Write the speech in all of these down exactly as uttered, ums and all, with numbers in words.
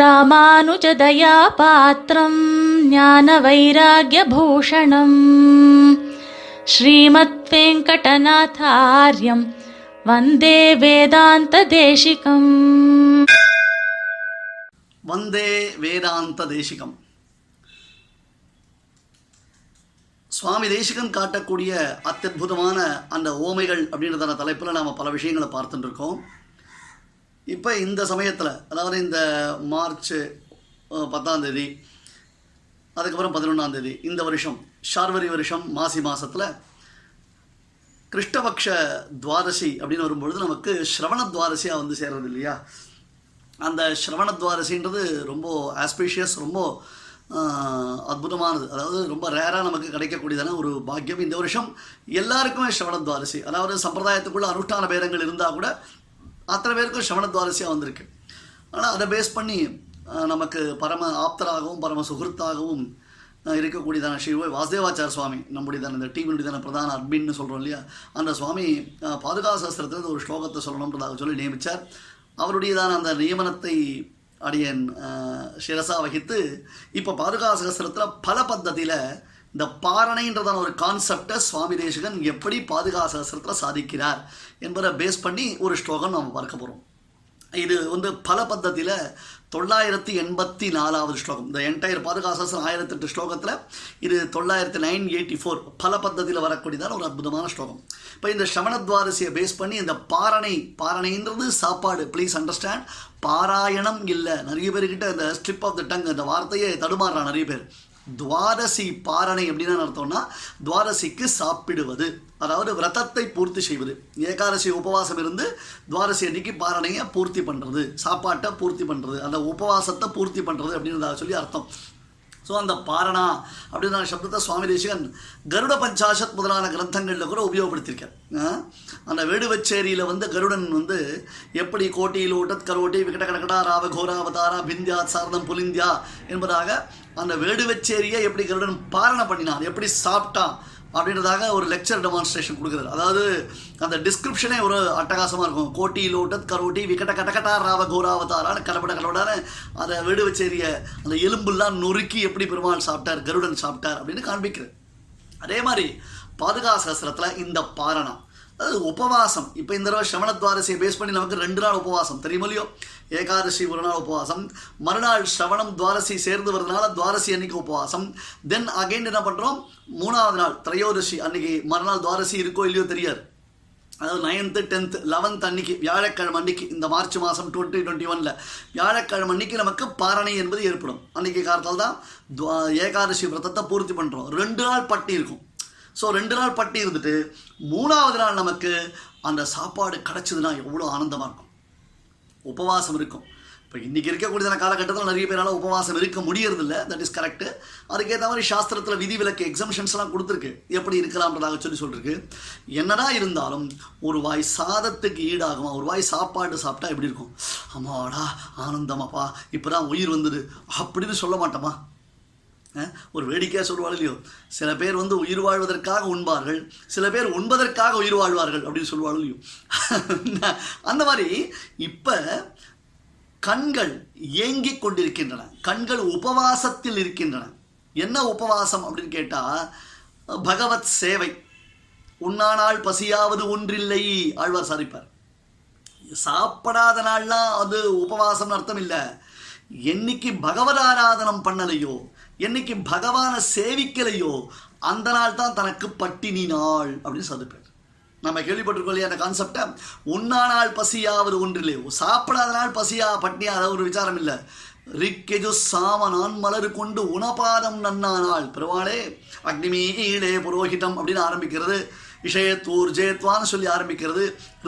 ராமானுஜதயா பாத்திரம் ஞான வைராக்ய பூஷணம் ஸ்ரீமத் வெங்கடநாதார்யம் வந்தே வேதாந்த தேசிகம். வந்தே வேதாந்த தேசிகம். சுவாமி தேசிகன் காட்டக்கூடிய அத்யுதமான அந்த ஓமைகள் அப்படின்றதான தலைப்பில் நாம் பல விஷயங்களை பார்த்துட்டுருக்கோம். இப்போ இந்த சமயத்தில், அதாவது இந்த மார்ச் பத்தாம் தேதி அதுக்கப்புறம் பதினொன்றாம் தேதி இந்த வருஷம் சார்வரி வருஷம் மாசி மாதத்தில் கிருஷ்ணபக்ஷ துவாதசி அப்படின்னு வரும்பொழுது நமக்கு ஸ்ரவணத்வாரசியாக வந்து சேர்றது இல்லையா? அந்த ஸ்ரவணத்வாரசின்றது ரொம்ப ஆஸ்பீஷியஸ், ரொம்ப அற்புதமானது, அதாவது ரொம்ப ரேராக நமக்கு கிடைக்கக்கூடியதான ஒரு பாக்கியம். இந்த வருஷம் எல்லாருக்குமே ஸ்ரவணத்வாரசி, அதாவது சம்பிரதாயத்துக்குள்ள அனுஷ்டான பேரங்கள் இருந்தால் கூட அத்தனை பேருக்கும் ஸ்ரவணத்வாரசியாக வந்திருக்கு. ஆனால் அதை பேஸ் பண்ணி நமக்கு பரம ஆப்தராகவும் பரம சுகிருத்தாகவும் இருக்கக்கூடியதான ஸ்ரீ வாசுதேவாச்சார் சுவாமி, நம்முடையதான இந்த டீமுடையதான பிரதான அட்மின்னு சொல்கிறோம் இல்லையா, அந்த சுவாமி பாதுகா சஹஸ்ரத்திலிருந்து ஒரு ஸ்லோகத்தை சொல்லணுன்றதாக சொல்லி நியமித்தார். அவருடையதான அந்த நியமனத்தை அடியன் சிரசா வகித்து இப்போ பாதுகா சஹஸ்ரத்தில் பல பத்ததியில் இந்த பாரணைன்றதான ஒரு கான்செப்டை சுவாமி தேசிகன் எப்படி பாதுகா சஹஸ்ரத்தில் சாதிக்கிறார் என்பதை பேஸ் பண்ணி ஒரு ஸ்லோகம் நாம் பார்க்க போகிறோம். இது வந்து பல பத்ததியில் தொள்ளாயிரத்தி எண்பத்தி நாலாவது ஸ்லோகம். இந்த என்டையர் பாதுகா சஹஸ்ரம் ஆயிரத்தி எட்டு ஸ்லோகத்தில் இது தொள்ளாயிரத்தி நைன் எயிட்டி ஃபோர் பல பத்ததியில் வரக்கூடியதான ஒரு அற்புதமான ஸ்லோகம். இப்போ இந்த ஸ்ரவணத்வாரசியை பேஸ் பண்ணி இந்த பாரணை, பாரணைன்றது சாப்பாடு, ப்ளீஸ் அண்டர்ஸ்டாண்ட், பாராயணம் இல்லை. நிறைய பேர்கிட்ட இந்த ஸ்ட்ரிப் ஆஃப் த டங் அந்த வார்த்தையை தடுமாறுறான் நிறைய பேர். துவாதசி பாரணை அப்படின்னா அர்த்தம்னா துவாதசிக்கு சாப்பிடுவது, அதாவது விரதத்தை பூர்த்தி செய்வது. ஏகாதசி உபவாசம் இருந்து துவாதசி அன்னைக்கு பாரணையை பூர்த்தி பண்ணுறது, சாப்பாட்டை பூர்த்தி பண்ணுறது, அந்த உபவாசத்தை பூர்த்தி பண்ணுறது அப்படின்றதாக சொல்லி அர்த்தம். ஸோ அந்த பாரணா அப்படின்ற சப்தத்தை சுவாமி தேசிகன் கருட பஞ்சாசத் முதலான கிரந்தங்களில் கூட உபயோகப்படுத்தியிருக்கார். அந்த வேடுவச்சேரியில் வந்து கருடன் வந்து எப்படி கோட்டியில் ஊட்டத் கரோட்டி விகட கடகடா ராவ கோராவதாரா பிந்தியா சார்தம் புலிந்தியா என்பதாக அந்த வேடுவச்சேரியை எப்படி கருடன் பாரணை பண்ணினான், எப்படி சாப்பிட்டான் அப்படின்றதாக ஒரு லெக்சர் டெமான்ஸ்ட்ரேஷன் கொடுக்குறாரு. அதாவது அந்த டிஸ்கிரிப்ஷனே ஒரு அட்டகாசமாக இருக்கும். கோட்டி லோட்டத் கரோட்டி விக்கட்ட கட்டக்கட்டா ராவ கோராவதாரான கலப்பட கலப்படான அதை வேடுவச்சேரியை அந்த எலும்புலாம் நொறுக்கி எப்படி பெருமாள் சாப்பிட்டார், கருடன் சாப்பிட்டார் அப்படின்னு காண்பிக்கிறது. அதே மாதிரி பாதுகா சஹஸ்ரத்தில் இந்த பாரணம், அது உபவாசம். இப்போ இந்த தடவை ஸ்ரவணத்வாரசியை பேஸ் பண்ணி நமக்கு ரெண்டு நாள் உபவாசம் தெரியுமில்லையோ, ஏகாதசி ஒரு நாள் உபவாசம், மறுநாள் ஸ்ரவணம் துவாரசி சேர்ந்து வரதுனால துவாரசி அன்னைக்கு உபவாசம், தென் அகைன் என்ன பண்ணுறோம், மூணாவது நாள் திரையோதசி அன்னைக்கு, மறுநாள் துவாரசி இருக்கோ இல்லையோ தெரியாது, அதாவது நைன்த்து டென்த்து லெவன்த் அன்னைக்கு வியாழக்கிழமை அன்னைக்கு இந்த மார்ச் மாதம் டுவெண்ட்டி டுவெண்ட்டி ஒனில் வியாழக்கிழமை அன்னைக்கு நமக்கு பாரணை என்பது ஏற்படும். அன்னைக்கு காலத்தால் தான் துவா ஏகாதசி விரதத்தை பூர்த்தி பண்ணுறோம். ரெண்டு நாள் பட்டி இருக்கும். ஸோ ரெண்டு நாள் பட்டி இருந்துட்டு மூணாவது நாள் நமக்கு அந்த சாப்பாடு கிடச்சிதுன்னா எவ்வளோ ஆனந்தமாக இருக்கும். உபவாசம் இருக்கும். இப்போ இன்றைக்கி இருக்கக்கூடியதான காலகட்டத்தில் நிறைய பேரால் உபவாசம் இருக்க முடியறதில்ல, தட் இஸ் கரெக்டு. அதுக்கேற்ற மாதிரி சாஸ்திரத்தில் விதிவிலக்கு எக்ஸம்ஷன்ஸ்லாம் கொடுத்துருக்கு, எப்படி இருக்கலாம்ன்றதாக சொல்லி சொல்லிருக்கு. என்னடா இருந்தாலும் ஒரு வாய் சாதத்துக்கு ஈடாகுமா, ஒரு வாய் சாப்பாடு சாப்பிட்டா எப்படி இருக்கும், அம்மாடா ஆனந்தமாப்பா இப்போ தான் உயிர் வந்தது அப்படின்னு சொல்ல மாட்டோமா? ஒரு வேடிக்கையாக சொல்லுவாள் இல்லையோ, சில பேர் வந்து உயிர் வாழ்வதற்காக உண்பார்கள், சில பேர் உண்பதற்காக உயிர் வாழ்வார்கள் அப்படின்னு சொல்லுவாள் இல்லையோ. அந்த மாதிரி இப்போ கண்கள் ஏங்கிக் கொண்டிருக்கின்றன, கண்கள் உபவாசத்தில் இருக்கின்றன. என்ன உபவாசம் அப்படின்னு கேட்டால் பகவத் சேவை. உண்ணானால் பசியாவது ஒன்றில்லை ஆழ்வார் சாதிப்பார். சாப்பிடாத நாள்லாம் அது உபவாசம்னு அர்த்தம் இல்லை. என்னைக்கு பகவத் ஆராதனம் பண்ணலையோ, என்னைக்கு பகவானை சேவிக்கலையோ அந்த நாள் தான் தனக்கு பட்டினி நாள் அப்படின்னு சொல்லியிருப்பார். நம்ம கேள்விப்பட்டிருக்கோம் இல்லையா அந்த கான்செப்டை, உண்ணா நாள் பசியாவது ஒன்றில்லையோ, சாப்பிடாத நாள் பசியா பட்னியா அதை ஒரு விசாரம் இல்லை. ரிக்கெஜு சாம நான் மலர் கொண்டு உணபாதம் நன்னானால் பெருவாளே அக்னிமீலே புரோஹிதம் அப்படின்னு ஆரம்பிக்கிறது, விஷயத்தூர் ஜெயத்வான்னு சொல்லி ஆரம்பிக்கிறது.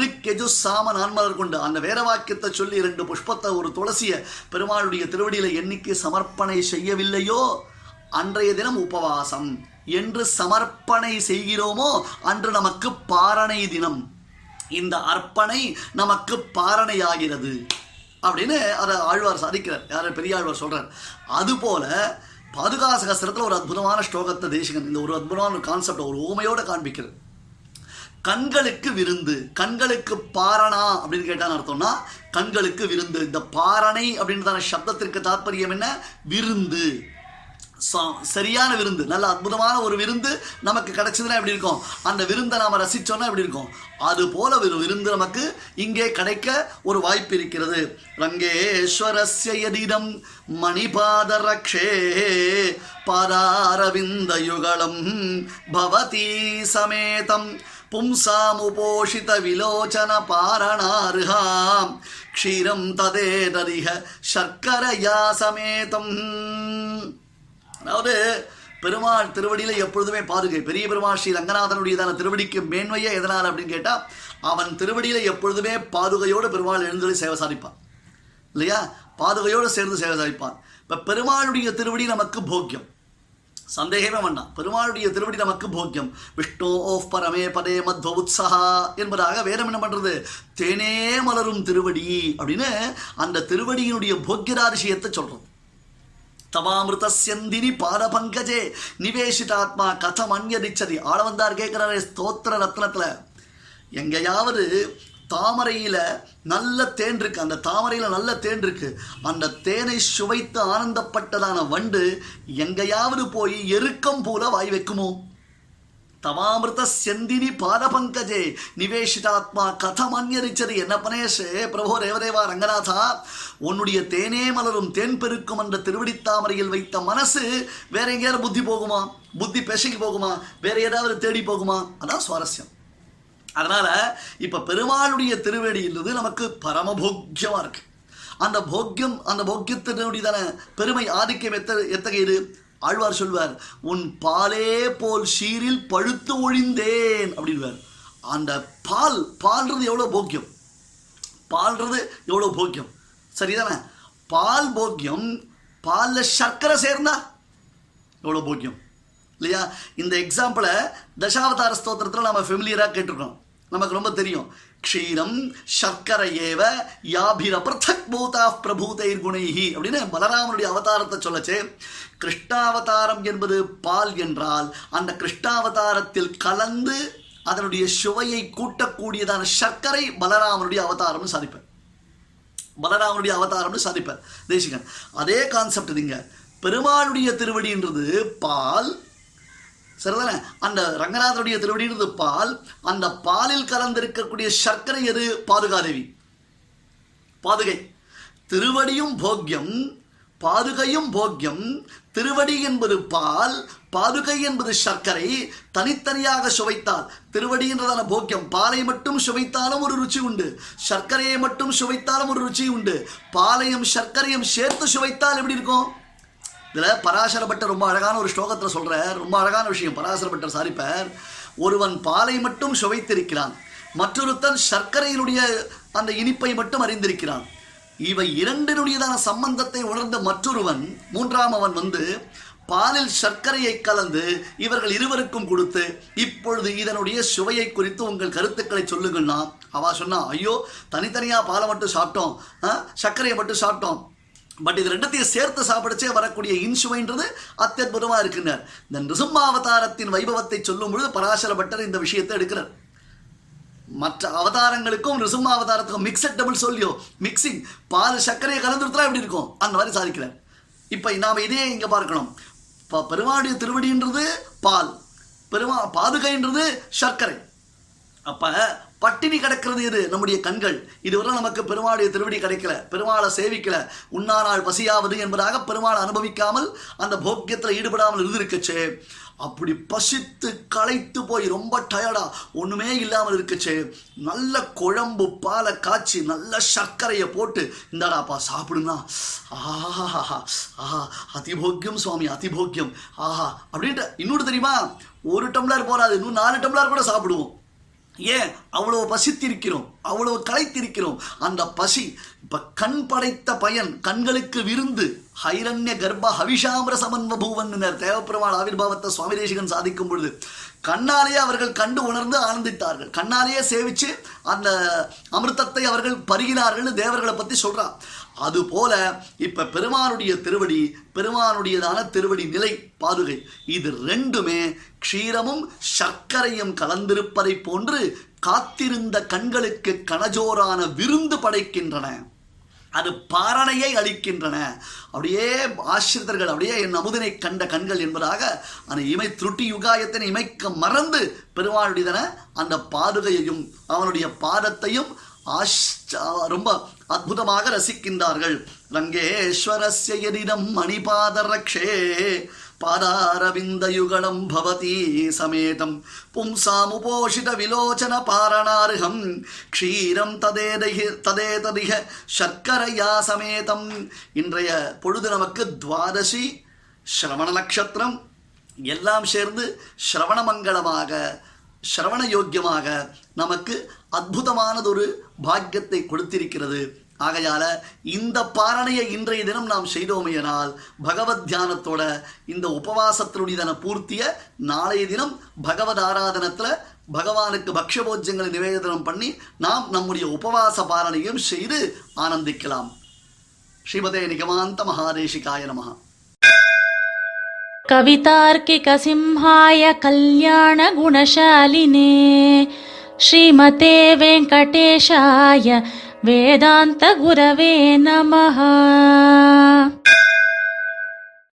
ரிக்கெஜு சாம நான் மலர் கொண்டு அந்த வேத வாக்கியத்தை சொல்லி ரெண்டு புஷ்பத்தை ஒரு துளசியை பெருமாளுடைய திருவடியில் என்னைக்கு சமர்ப்பணை செய்யவில்லையோ அன்றைய தினம் உபவாசம். என்று சமர்ப்பணை செய்கிறோமோ அன்று நமக்கு பாரணை தினம். இந்த அர்ப்பணை நமக்கு பாரணையாகிறது அப்படின்னு அதை ஆழ்வார் சாதிக்கிறார், யார் பெரிய ஆழ்வார் சொல்கிறார். அதுபோல் பாதுகா சஹஸ்ரத்தில் ஒரு அற்புதமான ஸ்லோகத்தை தேசிகன் இந்த ஒரு அற்புதமான ஒரு கான்செப்டை ஒரு ஓமையோடு காண்பிக்கிறது. கண்களுக்கு விருந்து. கண்களுக்கு பாரணா அப்படின்னு கேட்டான்னு அர்த்தம்னா கண்களுக்கு விருந்து. இந்த பாரணை அப்படின்றதான சப்தத்திற்கு தாற்பயம் என்ன? விருந்து. சரியான விருந்து, நல்ல அற்புதமான ஒரு விருந்து நமக்கு கிடைச்சதுன்னா எப்படி இருக்கும்? அந்த விருந்தை நாம் ரசித்தோன்னா எப்படி இருக்கும்? அது போல ஒரு விருந்து நமக்கு இங்கே கிடைக்க ஒரு வாய்ப்பு இருக்கிறது. ரங்கேஸ்வரஸ்ய யதிதம் மணிபாதரக்ஷே பாதாரவிந்த யுகலம் பவதி சமேதம் பும்சாமுபோஷித விலோச்சன பாரணார்ஹாம் க்ஷீரம் ததேதரிஹ சர்க்கரையா சமேதம். அதாவது பெருமாள் திருவடியில் எப்பொழுதுமே பாதுகை. பெரிய பெருமாள் ஸ்ரீ ரங்கநாதனுடையதான திருவடிக்கு மேன்மையே எதனால் அப்படின்னு கேட்டால், அவன் திருவடியில் எப்பொழுதுமே பாதுகையோடு பெருமாள் எழுந்து சேவை சாதிப்பான் இல்லையா? பாதுகையோடு சேர்ந்து சேவை சாதிப்பான். இப்போ பெருமாளுடைய திருவடி நமக்கு போக்கியம், சந்தேகமே வேண்டாம். பெருமாளுடைய திருவடி நமக்கு போக்கியம். விஷ்ணோ ஓஃப் பரமே பதே மத்வ உத்ஸஹா என்பதாக வேதம் என்ன பண்ணுறது? தேனே மலரும் திருவடி அப்படின்னு அந்த திருவடியினுடைய போக்கியராதிசயத்தை சொல்கிறோம். தவாமிருத்தந்தி பாத பங்கஜே நிவேஷிதாத்மா கதம் அன்யதிச்சதி. ஆளவந்தார் கேட்குறாரு ஸ்தோத்திர ரத்னத்தில், எங்கேயாவது தாமரையில் நல்ல தேன் இருக்கு, அந்த தாமரையில் நல்ல தேன் இருக்கு, அந்த தேனை சுவைத்து ஆனந்தப்பட்டதான வண்டு எங்கேயாவது போய் எருக்கம் போல வாய் வைக்குமோ? தவாமிருத்த செந்தினி பாத பங்கஜே நிவேஷிதாத்மா கதம் அன்யரிச்சது. என்ன பனேஷே பிரபோ ரேவதேவா ரங்கநாதா, உன்னுடைய தேனே மலரும் தேன் பெருக்கும் என்ற திருவடித்தாமரையில் வைத்த மனசு வேற எங்கேயாவது புத்தி போகுமா? புத்தி பெசைக்கு போகுமா? வேற ஏதாவது தேடி போகுமா? அதான் சுவாரஸ்யம். அதனால இப்ப பெருமாளுடைய திருவடியிலிருந்து நமக்கு பரமபோக்கியமா இருக்கு. அந்த போக்கியம், அந்த போக்கியத்தினுடையதான பெருமை ஆதிக்கம் எத்த எத்தகையது? ஆழ்வார் சொல்வார், உன் பாலே போல் சீரில் பழுத்து ஒழிந்தேன் அப்படின்வார். அந்த பால் பால்றது எவ்வளோ போக்கியம், பால்றது எவ்வளோ போக்கியம், சரிதானே? பால் போக்கியம், பாலில் சர்க்கரை சேர்ந்தா எவ்வளோ போக்கியம் இல்லையா? இந்த எக்ஸாம்பிளை தசாவதார ஸ்தோத்திரத்தில் நம்ம ஃபெமிலியராக கேட்டிருக்கோம், நமக்கு ரொம்ப தெரியும். க்ஷீரம் சர்க்கரையேவ யாபிர பிரதக் பூதா பிரபூதைர் குணைஹி அப்படின்னு பலராமனுடைய அவதாரத்தை சொல்லச்சே. கிருஷ்ணாவதாரம் என்பது பால் என்றால் அந்த கிருஷ்ணாவதாரத்தில் கலந்து அதனுடைய சுவையை கூட்டக்கூடியதான சர்க்கரை பலராமனுடைய அவதாரம்னு சாதிப்பார். பலராமனுடைய அவதாரம்னு சாதிப்பார் தேசிகன். அதே கான்செப்ட் நீங்க பெருமாளுடைய திருவடின்றது பால், சரிதானே? அந்த ரங்கநாதனுடைய திருவடின்றது பால், அந்த பாலில் கலந்திருக்கக்கூடிய சர்க்கரை எது? பாதுகாதேவி, பாதுகை. திருவடியும் போக்கியம், பாதுகையும் போக்கியம். திருவடி என்பது பால், பாதுகை என்பது சர்க்கரை. தனித்தனியாக சுவைத்தால் திருவடின்றதான போக்கியம், பாலை மட்டும் சுவைத்தாலும் ஒரு ருச்சி உண்டு, சர்க்கரையை மட்டும் சுவைத்தாலும் ஒரு ருச்சி உண்டு. பாலையும் சர்க்கரையும் சேர்த்து சுவைத்தால் எப்படி இருக்கும்? இதில் பராசரபட்டர் ரொம்ப அழகான ஒரு ஸ்லோகத்தில் சொல்கிறார், ரொம்ப அழகான விஷயம். பராசரபட்டர் சாரிப்பார், ஒருவன் பாலை மட்டும் சுவைத்திருக்கிறான், மற்றொருத்தன் சர்க்கரையினுடைய அந்த இனிப்பை மட்டும் அறிந்திருக்கிறான். இவை இரண்டினுடையதான சம்பந்தத்தை உணர்ந்த மற்றொருவன், மூன்றாம் அவன் வந்து பாலில் சர்க்கரையை கலந்து இவர்கள் இருவருக்கும் கொடுத்து, இப்பொழுது இதனுடைய சுவையை குறித்து உங்கள் கருத்துக்களை சொல்லுங்கன்னா, அவா சொன்னா, ஐயோ தனித்தனியாக பாலை மட்டும் சாப்பிட்டோம், சர்க்கரையை மட்டும் சாப்பிட்டோம், பட் இது ரெண்டத்தையும் சேர்த்து சாப்பிடுச்சே வரக்கூடிய இன்சுவைன்றது அத்தியுதமாக இருக்குன்னார். இந்த நிருசிம்ம அவதாரத்தின் வைபவத்தை சொல்லும் பொழுது பராசரபட்டர் இந்த விஷயத்தை எடுக்கிறார். மற்ற அவதாரங்களுக்கும் நிருசிம்ம அவதாரத்துக்கும் மிக்சட் டபுள் சொல்லியோ மிக்சிங், பால் சர்க்கரையை கலந்துருத்தா எப்படி இருக்கும்? அந்த மாதிரி சாதிக்கிறார். இப்போ நாம் இதே இங்கே பார்க்கணும். இப்போ பெருமாளுடைய திருவடின்றது பால், பெருமா பாதுகைன்றது சர்க்கரை. அப்போ பட்டினி கிடக்கிறது இது நம்முடைய கண்கள். இதுவரை நமக்கு பெருமாளுடைய திருவடி கிடைக்கல, பெருமாளை சேவிக்கல, உண்ணானால் பசியாவது என்பதாக பெருமாளை அனுபவிக்காமல் அந்த போக்கியத்தில் ஈடுபடாமல் இருந்துருக்குச்சே. அப்படி பசித்து களைத்து போய் ரொம்ப டயர்டா ஒன்றுமே இல்லாமல் இருக்குச்சே, நல்ல குழம்பு பாலை காய்ச்சி நல்ல சர்க்கரையை போட்டு இந்தாடாப்பா சாப்பிடுனா, ஆஹா ஆஹா அதிபோக்கியம் சுவாமி அதிபோக்கியம், ஆஹா அப்படின்ட்டு இன்னொரு தெரியுமா ஒரு டம்ளர் போறாது, இன்னும் நாலு டம்ளர் கூட சாப்பிடுவோம். ஏன்? அவ்வளோ பசித்திருக்கிறோம். அவ்வளவு களைத்திருக்கிறோம். அந்த பசி இப்ப கண் படைத்த பயன், கண்களுக்கு விருந்து ஹைரண்ய கர்ப்ப ஹவிஷாம்ர சமன்வ பூவன்னர் தேவப்பெருமாள் ஆவிர்பாவத்தை சுவாமி தேசிகன் சாதிக்கும் பொழுது கண்ணாலேயே அவர்கள் கண்டு உணர்ந்து ஆனந்தித்தார்கள், கண்ணாலேயே சேவிச்சு அந்த அமிர்தத்தை அவர்கள் பருகினார்கள்னு தேவர்களை பற்றி சொல்கிறார். அதுபோல இப்போ பெருமானுடைய திருவடி, பெருமானுடையதான திருவடி நிலை பாதுகை, இது ரெண்டுமே க்ஷீரமும் சர்க்கரையும் கலந்திருப்பதை போன்று காத்திருந்த கண்களுக்கு கனஜோரான விருந்து படைக்கின்றன, அது பாரணையை அளிக்கின்றன. அப்படியே ஆசிரியர்கள் அப்படியே என் அமுதனை கண்ட கண்கள் என்பதாக அந்த இமை துருட்டி யுகாயத்தினை இமைக்க மறந்து பெருமாளுடையதன அந்த பாதுகையையும் அவனுடைய பாதத்தையும் ரொம்ப அற்புதமாக ரசிக்கின்றார்கள். ரங்கேஸ்வரஸ்ய யதிதம் மணிபாதரக்ஷே பாதாரவிந்தயுகலம் பவதி சமேதம் பும்சாமுபோஷித விலோச்சன பாரணார்ஹம் க்ஷீரம் ததேதஹி ததேததிஹ சர்க்கரையா சமேதம். இன்றைய பொழுது நமக்கு துவாதசி ஸ்ரவண நட்சத்திரம் எல்லாம் சேர்ந்து ஸ்ரவணமங்கலமாக ஸ்ரவண யோக்கியமாக நமக்கு அற்புதமானதொரு பாக்கியத்தை கொடுத்திருக்கிறது. ஆகையால் இந்த பாரணையை இன்றைய தினம் நாம் செய்தோமையினால் பகவத் தியானத்தோட இந்த உபவாசத்தினுடையதன பூர்த்தியை நாளைய தினம் பகவத் ஆராதனத்தில் பகவானுக்கு பக்ஷ போஜ்யங்களை நிவேதனம் பண்ணி நாம் நம்முடைய உபவாச பாரணையும் செய்து ஆனந்திக்கலாம். ஸ்ரீமதே நிகமாந்த மகாதேசிகாய நமஹ. கவிதார்க்கிக சிம்ஹாய கல்யாண குணசாலினே ஸ்ரீமதே வெங்கடேஷாய வேதாந்த குரவே நமஹ.